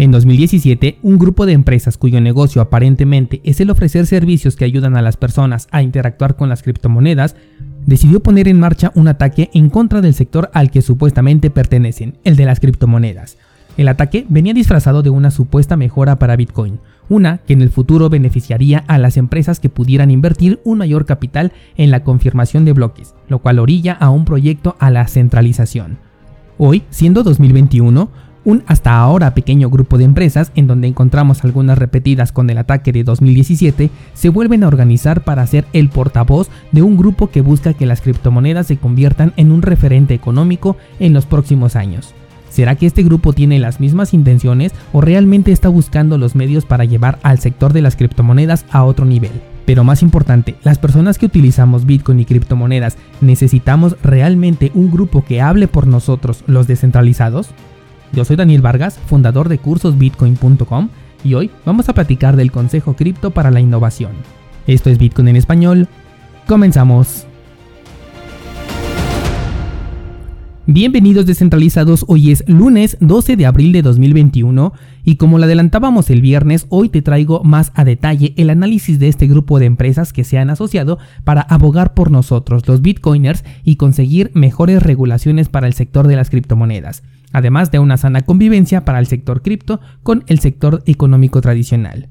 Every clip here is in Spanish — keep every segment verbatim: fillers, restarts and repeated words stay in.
En dos mil diecisiete, un grupo de empresas cuyo negocio aparentemente es el ofrecer servicios que ayudan a las personas a interactuar con las criptomonedas, decidió poner en marcha un ataque en contra del sector al que supuestamente pertenecen, el de las criptomonedas. El ataque venía disfrazado de una supuesta mejora para Bitcoin, una que en el futuro beneficiaría a las empresas que pudieran invertir un mayor capital en la confirmación de bloques, lo cual orilla a un proyecto a la centralización. Hoy, siendo dos mil veintiuno, un hasta ahora pequeño grupo de empresas, en donde encontramos algunas repetidas con el ataque de dos mil diecisiete, se vuelven a organizar para ser el portavoz de un grupo que busca que las criptomonedas se conviertan en un referente económico en los próximos años. ¿Será que este grupo tiene las mismas intenciones o realmente está buscando los medios para llevar al sector de las criptomonedas a otro nivel? Pero más importante, las personas que utilizamos Bitcoin y criptomonedas, ¿necesitamos realmente un grupo que hable por nosotros, los descentralizados? Yo soy Daniel Vargas, fundador de Cursos Bitcoin punto com, y hoy vamos a platicar del Consejo Cripto para la Innovación. Esto es Bitcoin en Español. ¡Comenzamos! Bienvenidos descentralizados, hoy es lunes doce de abril de dos mil veintiuno y como lo adelantábamos el viernes, hoy te traigo más a detalle el análisis de este grupo de empresas que se han asociado para abogar por nosotros, los bitcoiners, y conseguir mejores regulaciones para el sector de las criptomonedas, además de una sana convivencia para el sector cripto con el sector económico tradicional.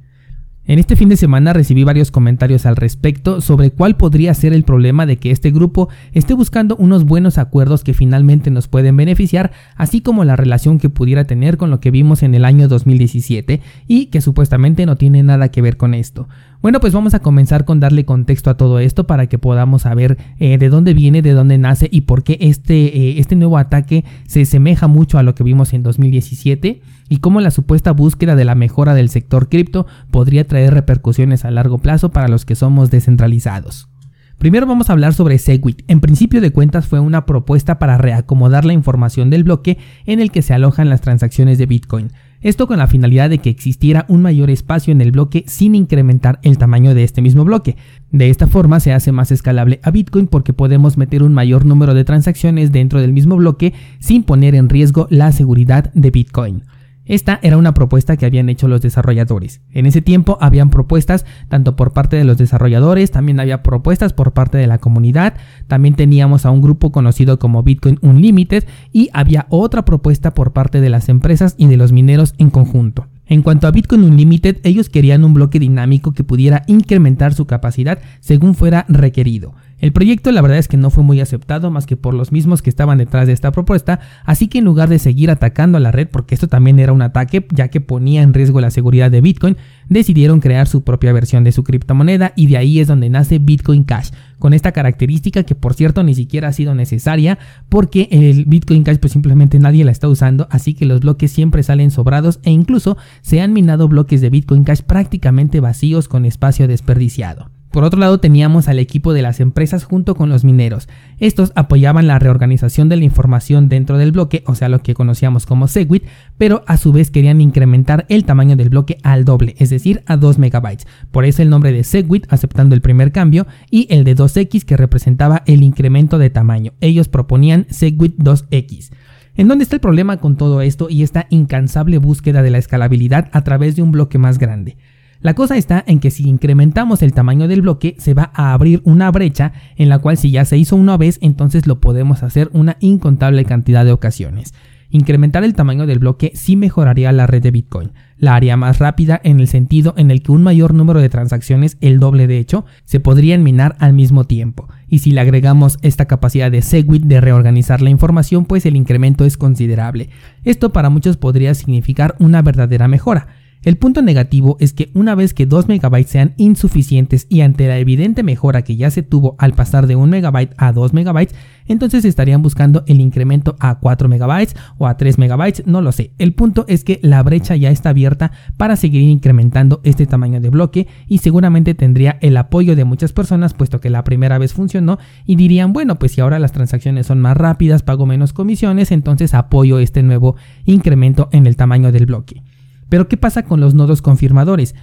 En este fin de semana recibí varios comentarios al respecto sobre cuál podría ser el problema de que este grupo esté buscando unos buenos acuerdos que finalmente nos pueden beneficiar, así como la relación que pudiera tener con lo que vimos en el año dos mil diecisiete y que supuestamente no tiene nada que ver con esto. Bueno, pues vamos a comenzar con darle contexto a todo esto para que podamos saber eh, de dónde viene, de dónde nace y por qué este, eh, este nuevo ataque se asemeja mucho a lo que vimos en dos mil diecisiete y cómo la supuesta búsqueda de la mejora del sector cripto podría traer de repercusiones a largo plazo para los que somos descentralizados. Primero vamos a hablar sobre SegWit. En principio de cuentas fue una propuesta para reacomodar la información del bloque en el que se alojan las transacciones de Bitcoin. Esto con la finalidad de que existiera un mayor espacio en el bloque sin incrementar el tamaño de este mismo bloque. De esta forma se hace más escalable a Bitcoin porque podemos meter un mayor número de transacciones dentro del mismo bloque sin poner en riesgo la seguridad de Bitcoin. Esta era una propuesta que habían hecho los desarrolladores. En ese tiempo habían propuestas tanto por parte de los desarrolladores, también había propuestas por parte de la comunidad, también teníamos a un grupo conocido como Bitcoin Unlimited y había otra propuesta por parte de las empresas y de los mineros en conjunto. En cuanto a Bitcoin Unlimited, ellos querían un bloque dinámico que pudiera incrementar su capacidad según fuera requerido. El proyecto la verdad es que no fue muy aceptado más que por los mismos que estaban detrás de esta propuesta, así que en lugar de seguir atacando a la red, porque esto también era un ataque ya que ponía en riesgo la seguridad de Bitcoin, decidieron crear su propia versión de su criptomoneda y de ahí es donde nace Bitcoin Cash, con esta característica que por cierto ni siquiera ha sido necesaria porque el Bitcoin Cash pues simplemente nadie la está usando, así que los bloques siempre salen sobrados e incluso se han minado bloques de Bitcoin Cash prácticamente vacíos con espacio desperdiciado. Por otro lado teníamos al equipo de las empresas junto con los mineros. Estos apoyaban la reorganización de la información dentro del bloque, o sea lo que conocíamos como SegWit, pero a su vez querían incrementar el tamaño del bloque al doble, es decir a dos megabytes. Por eso el nombre de SegWit aceptando el primer cambio y el de dos equis que representaba el incremento de tamaño. Ellos proponían SegWit dos equis. ¿En dónde está el problema con todo esto y esta incansable búsqueda de la escalabilidad a través de un bloque más grande? La cosa está en que si incrementamos el tamaño del bloque se va a abrir una brecha en la cual si ya se hizo una vez entonces lo podemos hacer una incontable cantidad de ocasiones. Incrementar el tamaño del bloque sí mejoraría la red de Bitcoin, la haría más rápida en el sentido en el que un mayor número de transacciones, el doble de hecho, se podrían minar al mismo tiempo. Y si le agregamos esta capacidad de SegWit de reorganizar la información pues el incremento es considerable. Esto para muchos podría significar una verdadera mejora. El punto negativo es que una vez que dos megabytes sean insuficientes y ante la evidente mejora que ya se tuvo al pasar de un megabyte a dos megabytes, entonces estarían buscando el incremento a cuatro megabytes o a tres megabytes, no lo sé. El punto es que la brecha ya está abierta para seguir incrementando este tamaño de bloque y seguramente tendría el apoyo de muchas personas puesto que la primera vez funcionó y dirían, bueno, pues si ahora las transacciones son más rápidas, pago menos comisiones, entonces apoyo este nuevo incremento en el tamaño del bloque. Pero ¿qué pasa con los nodos confirmadores?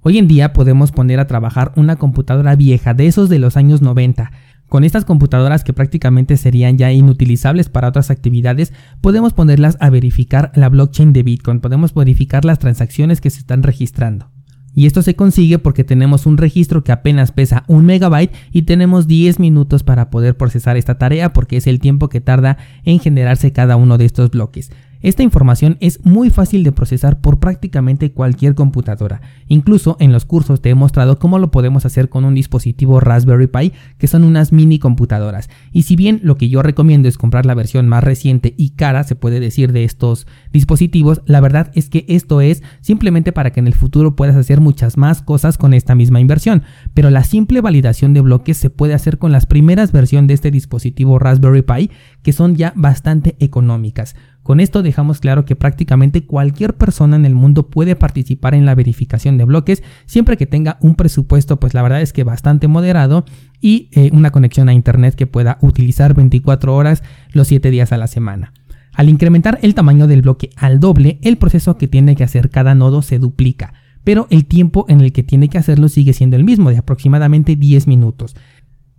Hoy en día podemos poner a trabajar una computadora vieja de esos de los años noventa, Con estas computadoras que prácticamente serían ya inutilizables para otras actividades, podemos ponerlas a verificar la blockchain de Bitcoin, podemos verificar las transacciones que se están registrando. Y esto se consigue porque tenemos un registro que apenas pesa un megabyte y tenemos diez minutos para poder procesar esta tarea, porque es el tiempo que tarda en generarse cada uno de estos bloques. Esta información es muy fácil de procesar por prácticamente cualquier computadora. Incluso en los cursos te he mostrado cómo lo podemos hacer con un dispositivo Raspberry Pi, que son unas mini computadoras. Y si bien lo que yo recomiendo es comprar la versión más reciente y cara, se puede decir, de estos dispositivos, la verdad es que esto es simplemente para que en el futuro puedas hacer muchas más cosas con esta misma inversión. Pero la simple validación de bloques se puede hacer con las primeras versiones de este dispositivo Raspberry Pi, que son ya bastante económicas. Con esto dejamos claro que prácticamente cualquier persona en el mundo puede participar en la verificación de bloques, siempre que tenga un presupuesto, pues la verdad es que bastante moderado, y eh, una conexión a internet que pueda utilizar veinticuatro horas los siete días a la semana. Al incrementar el tamaño del bloque al doble, el proceso que tiene que hacer cada nodo se duplica, pero el tiempo en el que tiene que hacerlo sigue siendo el mismo, de aproximadamente diez minutos.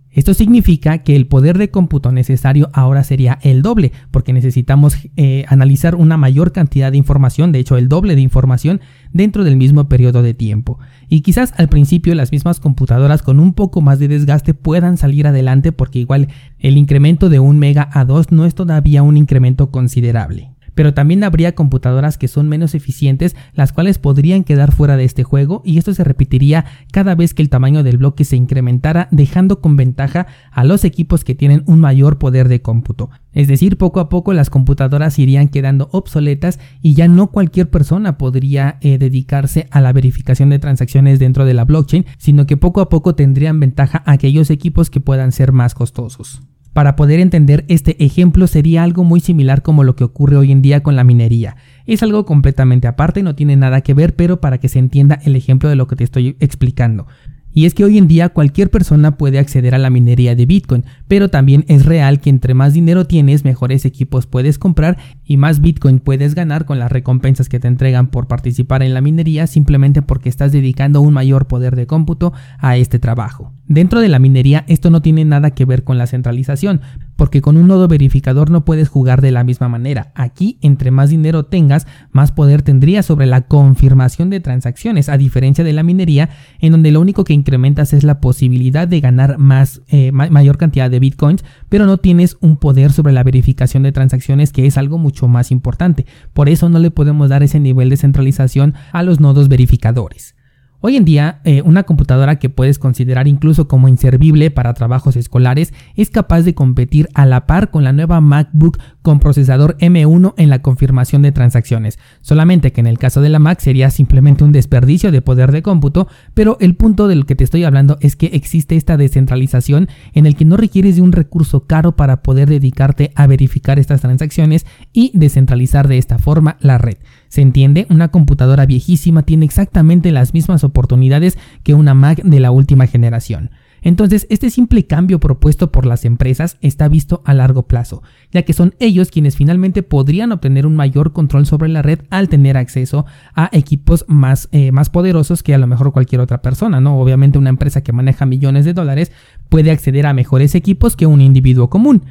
Esto significa que el poder de cómputo necesario ahora sería el doble, porque necesitamos eh, analizar una mayor cantidad de información, de hecho el doble de información, dentro del mismo periodo de tiempo. Y quizás al principio las mismas computadoras con un poco más de desgaste puedan salir adelante, porque igual el incremento de un mega a dos no es todavía un incremento considerable. Pero también habría computadoras que son menos eficientes, las cuales podrían quedar fuera de este juego, y esto se repetiría cada vez que el tamaño del bloque se incrementara, dejando con ventaja a los equipos que tienen un mayor poder de cómputo. Es decir, poco a poco las computadoras irían quedando obsoletas y ya no cualquier persona podría eh, dedicarse a la verificación de transacciones dentro de la blockchain, sino que poco a poco tendrían ventaja aquellos equipos que puedan ser más costosos. Para poder entender este ejemplo, sería algo muy similar como lo que ocurre hoy en día con la minería. Es algo completamente aparte, no tiene nada que ver, pero para que se entienda el ejemplo de lo que te estoy explicando. Y es que hoy en día cualquier persona puede acceder a la minería de Bitcoin, pero también es real que entre más dinero tienes, mejores equipos puedes comprar y más Bitcoin puedes ganar con las recompensas que te entregan por participar en la minería, simplemente porque estás dedicando un mayor poder de cómputo a este trabajo. Dentro de la minería esto no tiene nada que ver con la centralización, porque con un nodo verificador no puedes jugar de la misma manera. Aquí, entre más dinero tengas, más poder tendrías sobre la confirmación de transacciones, a diferencia de la minería, en donde lo único que incrementas es la posibilidad de ganar más, eh, ma- mayor cantidad de bitcoins, pero no tienes un poder sobre la verificación de transacciones, que es algo mucho más importante. Por eso no le podemos dar ese nivel de centralización a los nodos verificadores. Hoy en día, eh, una computadora que puedes considerar incluso como inservible para trabajos escolares es capaz de competir a la par con la nueva MacBook con procesador eme uno en la confirmación de transacciones, solamente que en el caso de la Mac sería simplemente un desperdicio de poder de cómputo, pero el punto del que te estoy hablando es que existe esta descentralización en el que no requieres de un recurso caro para poder dedicarte a verificar estas transacciones y descentralizar de esta forma la red. ¿Se entiende? Una computadora viejísima tiene exactamente las mismas oportunidades que una Mac de la última generación. Entonces, este simple cambio propuesto por las empresas está visto a largo plazo, ya que son ellos quienes finalmente podrían obtener un mayor control sobre la red al tener acceso a equipos más, eh, más poderosos que a lo mejor cualquier otra persona, ¿no? Obviamente una empresa que maneja millones de dólares puede acceder a mejores equipos que un individuo común.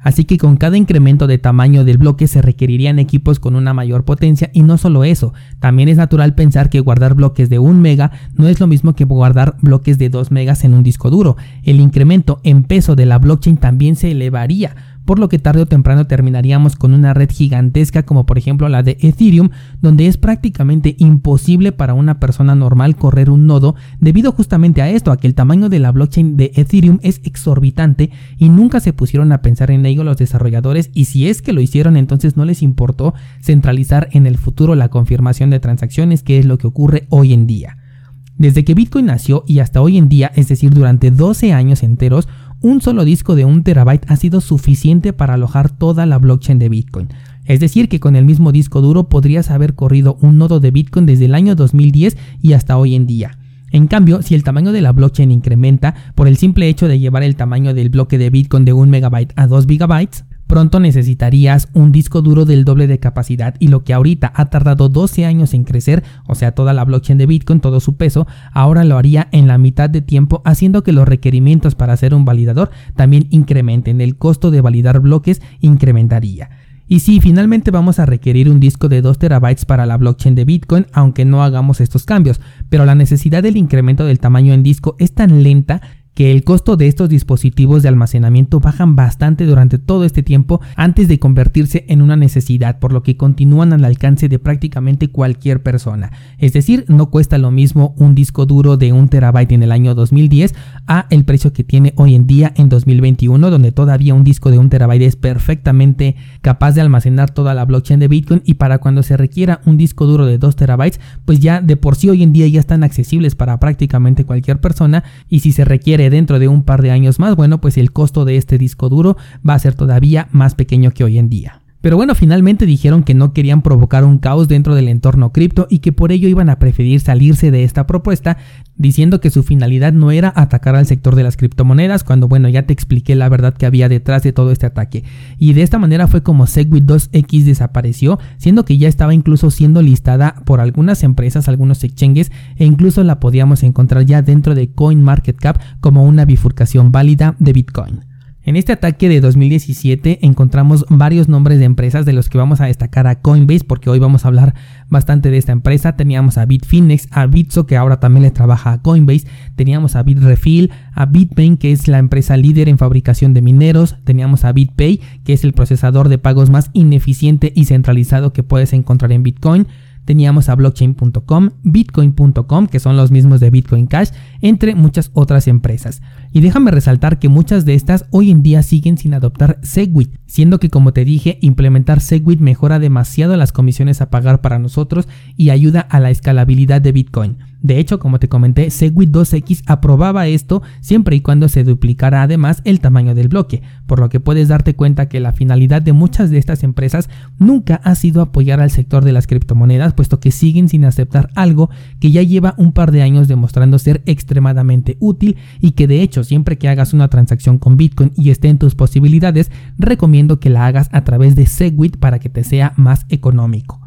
Así que con cada incremento de tamaño del bloque se requerirían equipos con una mayor potencia, y no solo eso, también es natural pensar que guardar bloques de un mega no es lo mismo que guardar bloques de dos megas en un disco duro. El incremento en peso de la blockchain también se elevaría, por lo que tarde o temprano terminaríamos con una red gigantesca como por ejemplo la de Ethereum, donde es prácticamente imposible para una persona normal correr un nodo, debido justamente a esto, a que el tamaño de la blockchain de Ethereum es exorbitante y nunca se pusieron a pensar en ello los desarrolladores, y si es que lo hicieron, entonces no les importó centralizar en el futuro la confirmación de transacciones, que es lo que ocurre hoy en día. Desde que Bitcoin nació y hasta hoy en día, es decir, durante doce años enteros, un solo disco de un terabyte ha sido suficiente para alojar toda la blockchain de Bitcoin. Es decir, que con el mismo disco duro podrías haber corrido un nodo de Bitcoin desde el año dos mil diez y hasta hoy en día. En cambio, si el tamaño de la blockchain incrementa por el simple hecho de llevar el tamaño del bloque de Bitcoin de un megabyte a dos gigabytes, Pronto necesitarías un disco duro del doble de capacidad y lo que ahorita ha tardado doce años en crecer, o sea toda la blockchain de Bitcoin, todo su peso, ahora lo haría en la mitad de tiempo, haciendo que los requerimientos para ser un validador también incrementen, el costo de validar bloques incrementaría. Y sí, finalmente vamos a requerir un disco de dos terabytes para la blockchain de Bitcoin, aunque no hagamos estos cambios, pero la necesidad del incremento del tamaño en disco es tan lenta que el costo de estos dispositivos de almacenamiento bajan bastante durante todo este tiempo antes de convertirse en una necesidad, por lo que continúan al alcance de prácticamente cualquier persona. Es decir, no cuesta lo mismo un disco duro de un terabyte en el año dos mil diez a el precio que tiene hoy en día en dos mil veintiuno, donde todavía un disco de un terabyte es perfectamente capaz de almacenar toda la blockchain de Bitcoin, y para cuando se requiera un disco duro de dos terabytes, pues ya de por sí hoy en día ya están accesibles para prácticamente cualquier persona, y si se requiere dentro de un par de años más, bueno, pues el costo de este disco duro va a ser todavía más pequeño que hoy en día. Pero bueno, finalmente dijeron que no querían provocar un caos dentro del entorno cripto y que por ello iban a preferir salirse de esta propuesta, diciendo que su finalidad no era atacar al sector de las criptomonedas, cuando bueno, ya te expliqué la verdad que había detrás de todo este ataque. Y de esta manera fue como SegWit dos equis desapareció, siendo que ya estaba incluso siendo listada por algunas empresas, algunos exchanges, e incluso la podíamos encontrar ya dentro de CoinMarketCap como una bifurcación válida de Bitcoin. En este ataque de dos mil diecisiete encontramos varios nombres de empresas, de los que vamos a destacar a Coinbase, porque hoy vamos a hablar bastante de esta empresa. Teníamos a Bitfinex, a Bitso, que ahora también le trabaja a Coinbase, teníamos a Bitrefill, a Bitmain, que es la empresa líder en fabricación de mineros, teníamos a Bitpay, que es el procesador de pagos más ineficiente y centralizado que puedes encontrar en Bitcoin. Teníamos a Blockchain punto com, Bitcoin punto com, que son los mismos de Bitcoin Cash, entre muchas otras empresas. Y déjame resaltar que muchas de estas hoy en día siguen sin adoptar SegWit, siendo que, como te dije, implementar SegWit mejora demasiado las comisiones a pagar para nosotros y ayuda a la escalabilidad de Bitcoin. De hecho, como te comenté, SegWit dos equis aprobaba esto siempre y cuando se duplicara además el tamaño del bloque, por lo que puedes darte cuenta que la finalidad de muchas de estas empresas nunca ha sido apoyar al sector de las criptomonedas, puesto que siguen sin aceptar algo que ya lleva un par de años demostrando ser extremadamente útil, y que de hecho siempre que hagas una transacción con Bitcoin y esté en tus posibilidades, recomiendo que la hagas a través de SegWit para que te sea más económico.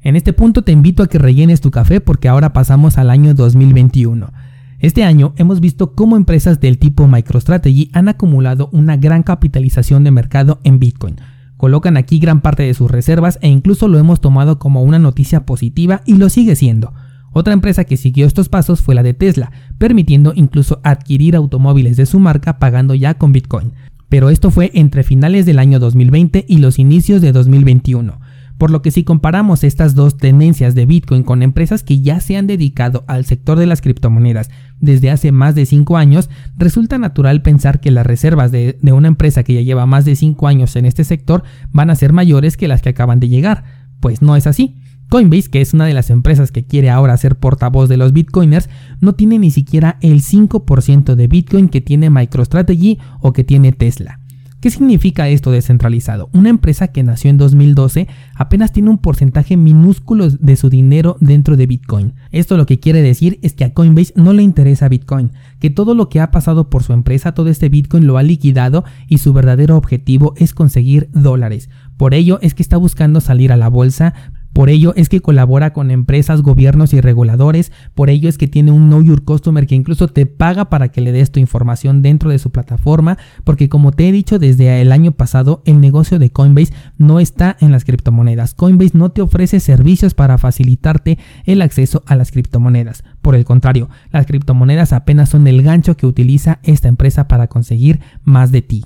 En este punto te invito a que rellenes tu café, porque ahora pasamos al año dos mil veintiuno. Este año hemos visto cómo empresas del tipo MicroStrategy han acumulado una gran capitalización de mercado en Bitcoin. Colocan aquí gran parte de sus reservas e incluso lo hemos tomado como una noticia positiva, y lo sigue siendo. Otra empresa que siguió estos pasos fue la de Tesla, permitiendo incluso adquirir automóviles de su marca pagando ya con Bitcoin. Pero esto fue entre finales del año dos mil veinte y los inicios de dos mil veintiuno. Por lo que si comparamos estas dos tendencias de Bitcoin con empresas que ya se han dedicado al sector de las criptomonedas desde hace más de cinco años, resulta natural pensar que las reservas de, de una empresa que ya lleva más de cinco años en este sector van a ser mayores que las que acaban de llegar. Pues no es así. Coinbase, que es una de las empresas que quiere ahora ser portavoz de los bitcoiners, no tiene ni siquiera el cinco por ciento de Bitcoin que tiene MicroStrategy o que tiene Tesla. ¿Qué significa esto descentralizado? Una empresa que nació en dos mil doce apenas tiene un porcentaje minúsculo de su dinero dentro de Bitcoin. Esto lo que quiere decir es que a Coinbase no le interesa Bitcoin, que todo lo que ha pasado por su empresa, todo este Bitcoin lo ha liquidado, y su verdadero objetivo es conseguir dólares. Por ello es que está buscando salir a la bolsa. Por ello es que colabora con empresas, gobiernos y reguladores. Por ello es que tiene un Know Your Customer que incluso te paga para que le des tu información dentro de su plataforma, porque como te he dicho desde el año pasado, el negocio de Coinbase no está en las criptomonedas. Coinbase no te ofrece servicios para facilitarte el acceso a las criptomonedas. Por el contrario, las criptomonedas apenas son el gancho que utiliza esta empresa para conseguir más de ti.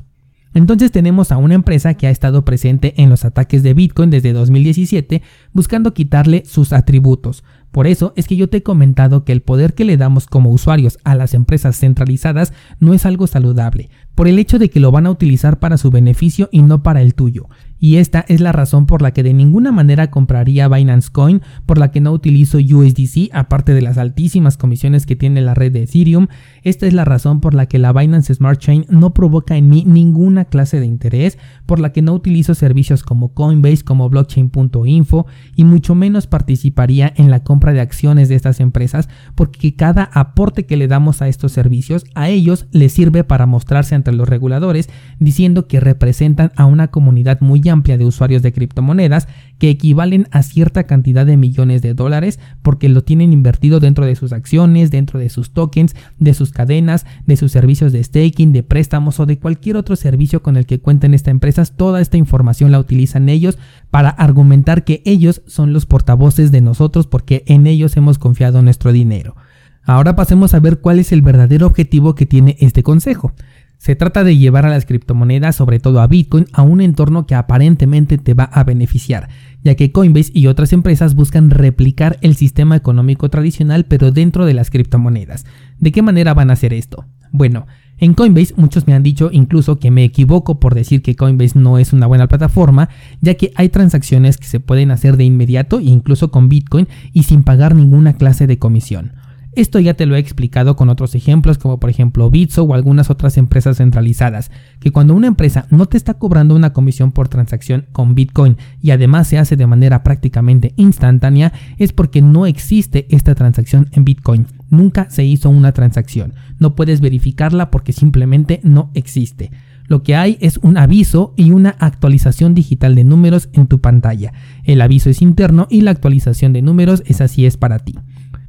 Entonces tenemos a una empresa que ha estado presente en los ataques de Bitcoin desde dos mil diecisiete, buscando quitarle sus atributos. Por eso es que yo te he comentado que el poder que le damos como usuarios a las empresas centralizadas no es algo saludable, por el hecho de que lo van a utilizar para su beneficio y no para el tuyo. y esta es la razón por la que de ninguna manera compraría Binance Coin, por la que no utilizo U S D C, aparte de las altísimas comisiones que tiene la red de Ethereum. Esta es la razón por la que la Binance Smart Chain no provoca en mí ninguna clase de interés, por la que no utilizo servicios como Coinbase, como Blockchain punto info, y mucho menos participaría en la compra de acciones de estas empresas, porque cada aporte que le damos a estos servicios, a ellos les sirve para mostrarse ante los reguladores, diciendo que representan a una comunidad muy amplia de usuarios de criptomonedas que equivalen a cierta cantidad de millones de dólares porque lo tienen invertido dentro de sus acciones, dentro de sus tokens, de sus cadenas, de sus servicios de staking, de préstamos o de cualquier otro servicio con el que cuenten estas empresas. Toda esta información la utilizan ellos para argumentar que ellos son los portavoces de nosotros porque en ellos hemos confiado nuestro dinero. Ahora pasemos a ver cuál es el verdadero objetivo que tiene este consejo. Se trata de llevar a las criptomonedas, sobre todo a Bitcoin, a un entorno que aparentemente te va a beneficiar, ya que Coinbase y otras empresas buscan replicar el sistema económico tradicional pero dentro de las criptomonedas. ¿De qué manera van a hacer esto? Bueno, en Coinbase muchos me han dicho incluso que me equivoco por decir que Coinbase no es una buena plataforma, ya que hay transacciones que se pueden hacer de inmediato, incluso con Bitcoin, y sin pagar ninguna clase de comisión. Esto ya te lo he explicado con otros ejemplos como por ejemplo Bitso o algunas otras empresas centralizadas, que cuando una empresa no te está cobrando una comisión por transacción con Bitcoin y además se hace de manera prácticamente instantánea, es porque no existe esta transacción en Bitcoin. Nunca se hizo una transacción, no puedes verificarla porque simplemente no existe. Lo que hay es un aviso y una actualización digital de números en tu pantalla. El aviso es interno y la actualización de números es así es para ti.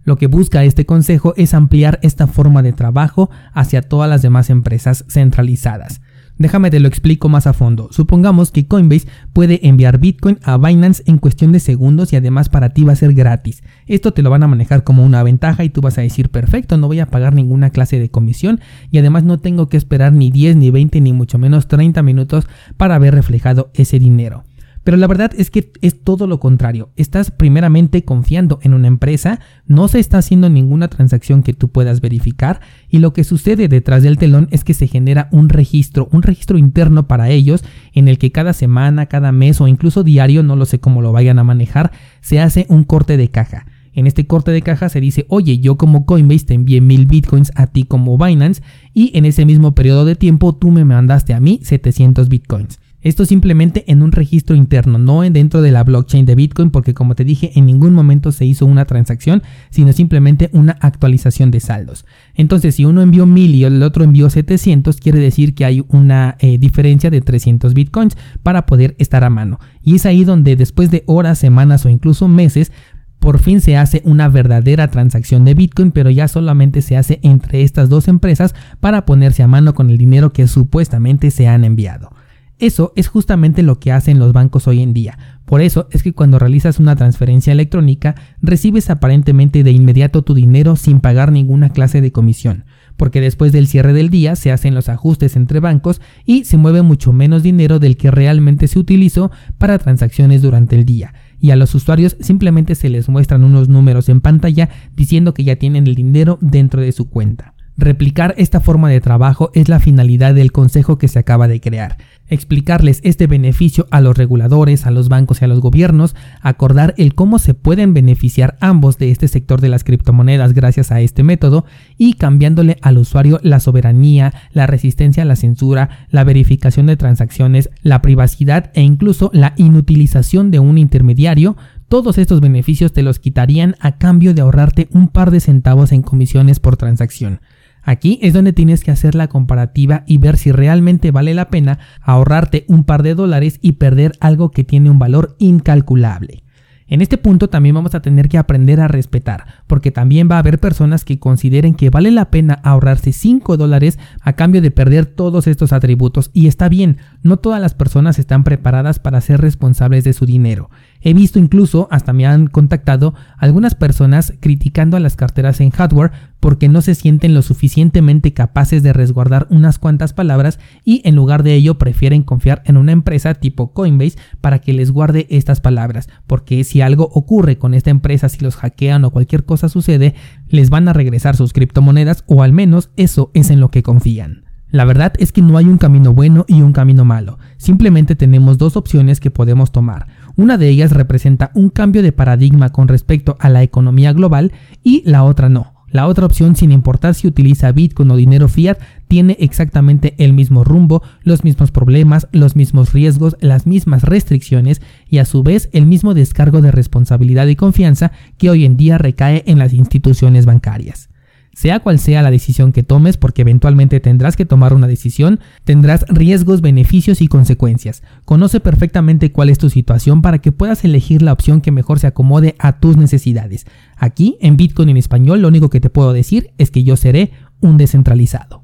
Lo que busca este consejo es ampliar esta forma de trabajo hacia todas las demás empresas centralizadas. Déjame te lo explico más a fondo. Supongamos que Coinbase puede enviar Bitcoin a Binance en cuestión de segundos y además para ti va a ser gratis. Esto te lo van a manejar como una ventaja y tú vas a decir perfecto, no voy a pagar ninguna clase de comisión y además no tengo que esperar ni diez, ni veinte, ni mucho menos treinta minutos para ver reflejado ese dinero. Pero la verdad es que es todo lo contrario. Estás primeramente confiando en una empresa, no se está haciendo ninguna transacción que tú puedas verificar y lo que sucede detrás del telón es que se genera un registro, un registro interno para ellos en el que cada semana, cada mes o incluso diario, no lo sé cómo lo vayan a manejar, se hace un corte de caja. En este corte de caja se dice, oye, yo como Coinbase te envié mil bitcoins a ti como Binance y en ese mismo periodo de tiempo tú me mandaste a mí setecientos bitcoins. Esto simplemente en un registro interno, no dentro de la blockchain de Bitcoin, porque como te dije, en ningún momento se hizo una transacción, sino simplemente una actualización de saldos. Entonces, si uno envió mil y el otro envió setecientos, quiere decir que hay una eh, diferencia de trescientos bitcoins para poder estar a mano. Y es ahí donde después de horas, semanas o incluso meses, por fin se hace una verdadera transacción de Bitcoin, pero ya solamente se hace entre estas dos empresas para ponerse a mano con el dinero que supuestamente se han enviado. Eso es justamente lo que hacen los bancos hoy en día. Por eso es que cuando realizas una transferencia electrónica, recibes aparentemente de inmediato tu dinero sin pagar ninguna clase de comisión, porque después del cierre del día se hacen los ajustes entre bancos y se mueve mucho menos dinero del que realmente se utilizó para transacciones durante el día. Y a los usuarios simplemente se les muestran unos números en pantalla diciendo que ya tienen el dinero dentro de su cuenta. Replicar esta forma de trabajo es la finalidad del consejo que se acaba de crear. Explicarles este beneficio a los reguladores, a los bancos y a los gobiernos, acordar el cómo se pueden beneficiar ambos de este sector de las criptomonedas gracias a este método y cambiándole al usuario la soberanía, la resistencia a la censura, la verificación de transacciones, la privacidad e incluso la inutilización de un intermediario. Todos estos beneficios te los quitarían a cambio de ahorrarte un par de centavos en comisiones por transacción. Aquí es donde tienes que hacer la comparativa y ver si realmente vale la pena ahorrarte un par de dólares y perder algo que tiene un valor incalculable. En este punto también vamos a tener que aprender a respetar, porque también va a haber personas que consideren que vale la pena ahorrarse cinco dólares a cambio de perder todos estos atributos y está bien, no todas las personas están preparadas para ser responsables de su dinero. He visto incluso, hasta me han contactado, algunas personas criticando a las carteras en hardware porque no se sienten lo suficientemente capaces de resguardar unas cuantas palabras y en lugar de ello prefieren confiar en una empresa tipo Coinbase para que les guarde estas palabras, porque si algo ocurre con esta empresa, si los hackean o cualquier cosa sucede, les van a regresar sus criptomonedas o al menos eso es en lo que confían. La verdad es que no hay un camino bueno y un camino malo, simplemente tenemos dos opciones que podemos tomar. Una de ellas representa un cambio de paradigma con respecto a la economía global y la otra no. La otra opción, sin importar si utiliza Bitcoin o dinero fiat, tiene exactamente el mismo rumbo, los mismos problemas, los mismos riesgos, las mismas restricciones y a su vez el mismo descargo de responsabilidad y confianza que hoy en día recae en las instituciones bancarias. Sea cual sea la decisión que tomes, porque eventualmente tendrás que tomar una decisión, tendrás riesgos, beneficios y consecuencias. Conoce perfectamente cuál es tu situación para que puedas elegir la opción que mejor se acomode a tus necesidades. Aquí, en Bitcoin en Español, lo único que te puedo decir es que yo seré un descentralizado.